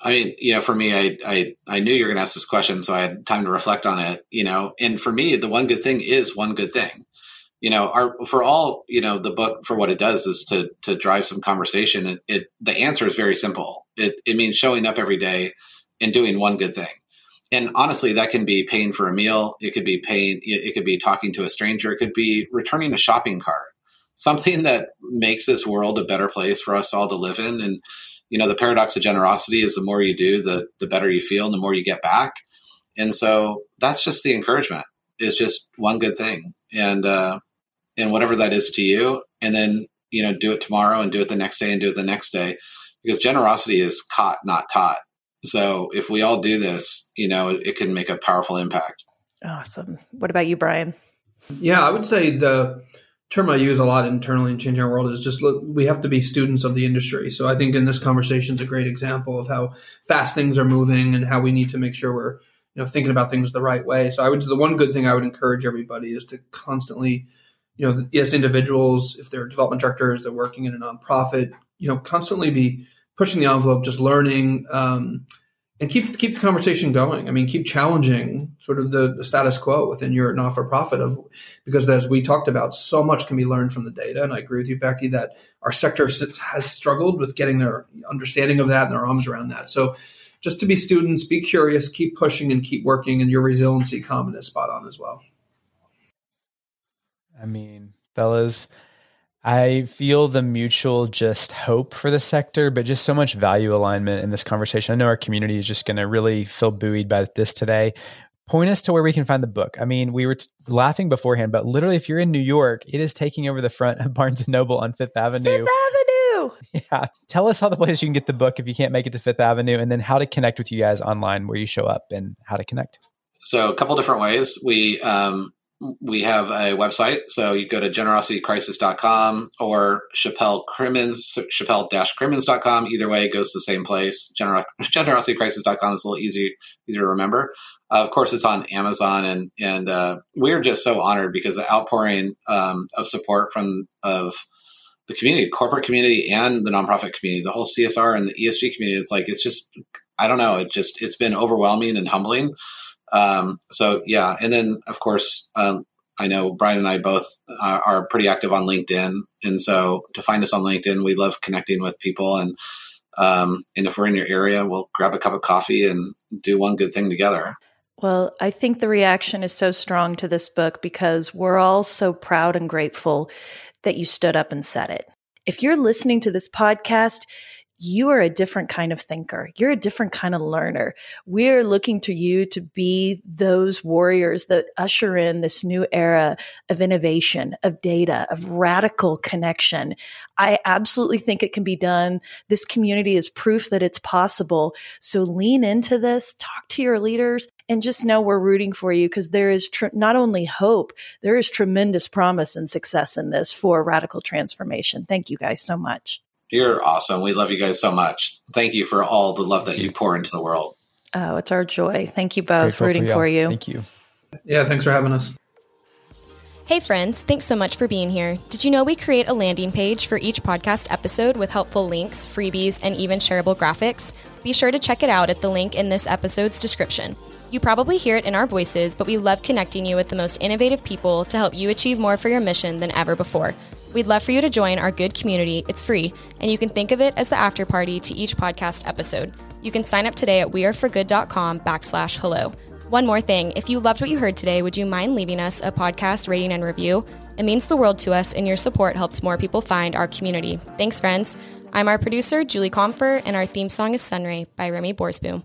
I mean, you know, for me, I knew you were going to ask this question, so I had time to reflect on it, you know, and for me, the one good thing is one good thing. You know, the book, for what it does, is to drive some conversation. The answer is very simple. It means showing up every day and doing one good thing. And honestly, that can be paying for a meal. It could be paying. It could be talking to a stranger. It could be returning a shopping cart. Something that makes this world a better place for us all to live in. And, you know, the paradox of generosity is the more you do, the better you feel, and the more you get back. And so that's just the encouragement. It's just one good thing. And whatever that is to you, and then, you know, do it tomorrow and do it the next day and do it the next day, because generosity is caught, not taught. So if we all do this, you know, it can make a powerful impact. Awesome. What about you, Brian? Yeah, I would say the term I use a lot internally in Changing Our World is just, look, we have to be students of the industry. So I think in this conversation is a great example of how fast things are moving and how we need to make sure we're, you know, thinking about things the right way. So the one good thing I would encourage everybody is to constantly, you know, yes, individuals, if they're development directors, they're working in a nonprofit, you know, constantly be pushing the envelope, just learning, and keep the conversation going. I mean, keep challenging sort of the status quo within your not-for-profit, because as we talked about, so much can be learned from the data. And I agree with you, Becky, that our sector has struggled with getting their understanding of that and their arms around that. So just to be students, be curious, keep pushing and keep working. And your resiliency comment is spot on as well. I mean, fellas, I feel the mutual just hope for the sector, but just so much value alignment in this conversation. I know our community is just going to really feel buoyed by this today. Point us to where we can find the book. I mean, we were laughing beforehand, but literally if you're in New York, it is taking over the front of Barnes and Noble on Fifth Avenue. Fifth Avenue! Yeah. Tell us all the ways you can get the book if you can't make it to Fifth Avenue, and then how to connect with you guys online where you show up and how to connect. So a couple different ways. We have a website. So you go to generositycrisis.com or Chappell-Crimmins.com. Either way, it goes to the same place. Generositycrisis.com is a little easier to remember. Of course, it's on Amazon, and we're just so honored because the outpouring of support of the community, corporate community, and the nonprofit community, the whole CSR and the ESG community. It's like, it's just, I don't know, it's been overwhelming and humbling. So yeah, and then of course, I know Brian and I both are pretty active on LinkedIn, and so to find us on LinkedIn, we love connecting with people, and if we're in your area, we'll grab a cup of coffee and do one good thing together. Well, I think the reaction is so strong to this book because we're all so proud and grateful that you stood up and said it. If you're listening to this podcast, you are a different kind of thinker. You're a different kind of learner. We're looking to you to be those warriors that usher in this new era of innovation, of data, of radical connection. I absolutely think it can be done. This community is proof that it's possible. So lean into this, talk to your leaders, and just know we're rooting for you because there is not only hope, there is tremendous promise and success in this for radical transformation. Thank you guys so much. You're awesome. We love you guys so much. Thank you for all the love that you pour into the world. Oh, it's our joy. Thank you both. Rooting for you. Thank you. Yeah, thanks for having us. Hey friends, thanks so much for being here. Did you know we create a landing page for each podcast episode with helpful links, freebies, and even shareable graphics? Be sure to check it out at the link in this episode's description. You probably hear it in our voices, but we love connecting you with the most innovative people to help you achieve more for your mission than ever before. We'd love for you to join our good community. It's free, and you can think of it as the after party to each podcast episode. You can sign up today at weareforgood.com/hello. One more thing, if you loved what you heard today, would you mind leaving us a podcast rating and review? It means the world to us, and your support helps more people find our community. Thanks, friends. I'm our producer, Julie Comfer, and our theme song is Sunray by Remy Borsboom.